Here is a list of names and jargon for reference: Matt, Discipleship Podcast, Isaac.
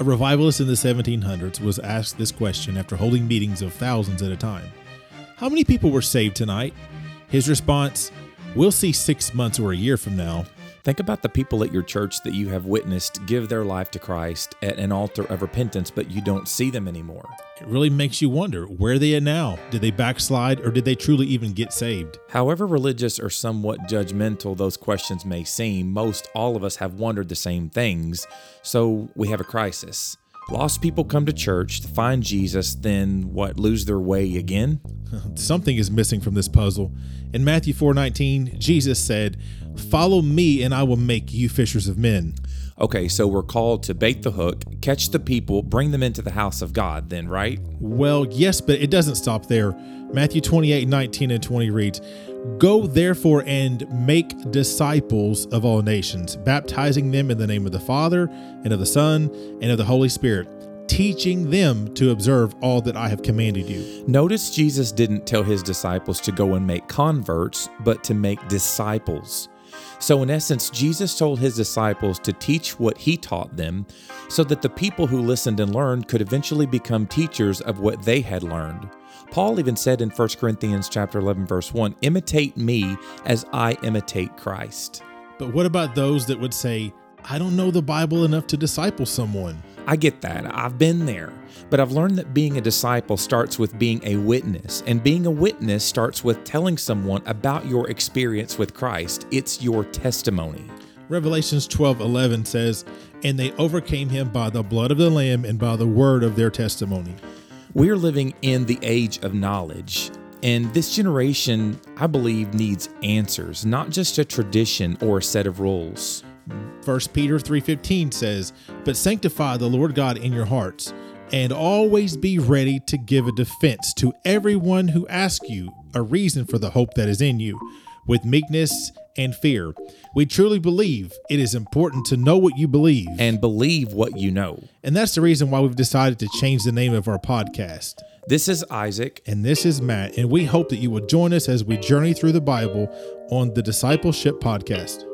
A revivalist in the 1700s was asked this question after holding meetings of thousands at a time. How many people were saved tonight? His response, we'll see 6 months or a year from now. Think about the people at your church that you have witnessed give their life to Christ at an altar of repentance, but you don't see them anymore. It really makes you wonder, where are they at now? Did they backslide or did they truly even get saved? However religious or somewhat judgmental those questions may seem, most all of us have wondered the same things, so we have a crisis. Lost people come to church to find Jesus, then what, lose their way again? Something is missing from this puzzle. In Matthew 4:19, Jesus said, "Follow me and I will make you fishers of men." Okay, so we're called to bait the hook, catch the people, bring them into the house of God then, right? Well, yes, but it doesn't stop there. Matthew 28:19 and 20 reads, "Go therefore and make disciples of all nations, baptizing them in the name of the Father and of the Son and of the Holy Spirit, teaching them to observe all that I have commanded you." Notice Jesus didn't tell his disciples to go and make converts, but to make disciples. So in essence, Jesus told his disciples to teach what he taught them so that the people who listened and learned could eventually become teachers of what they had learned. Paul even said in 1 Corinthians chapter 11, verse 1, "Imitate me as I imitate Christ." But what about those that would say, "I don't know the Bible enough to disciple someone"? I get that. I've been there. But I've learned that being a disciple starts with being a witness, and being a witness starts with telling someone about your experience with Christ. It's your testimony. Revelations 12:11 says, "And they overcame him by the blood of the Lamb and by the word of their testimony." We're living in the age of knowledge, and this generation, I believe, needs answers, not just a tradition or a set of rules. 1 Peter 3:15 says, "But sanctify the Lord God in your hearts, and always be ready to give a defense to everyone who asks you a reason for the hope that is in you, with meekness and fear." We truly believe it is important to know what you believe. And believe what you know. And that's the reason why we've decided to change the name of our podcast. This is Isaac. And this is Matt. And we hope that you will join us as we journey through the Bible on the Discipleship Podcast.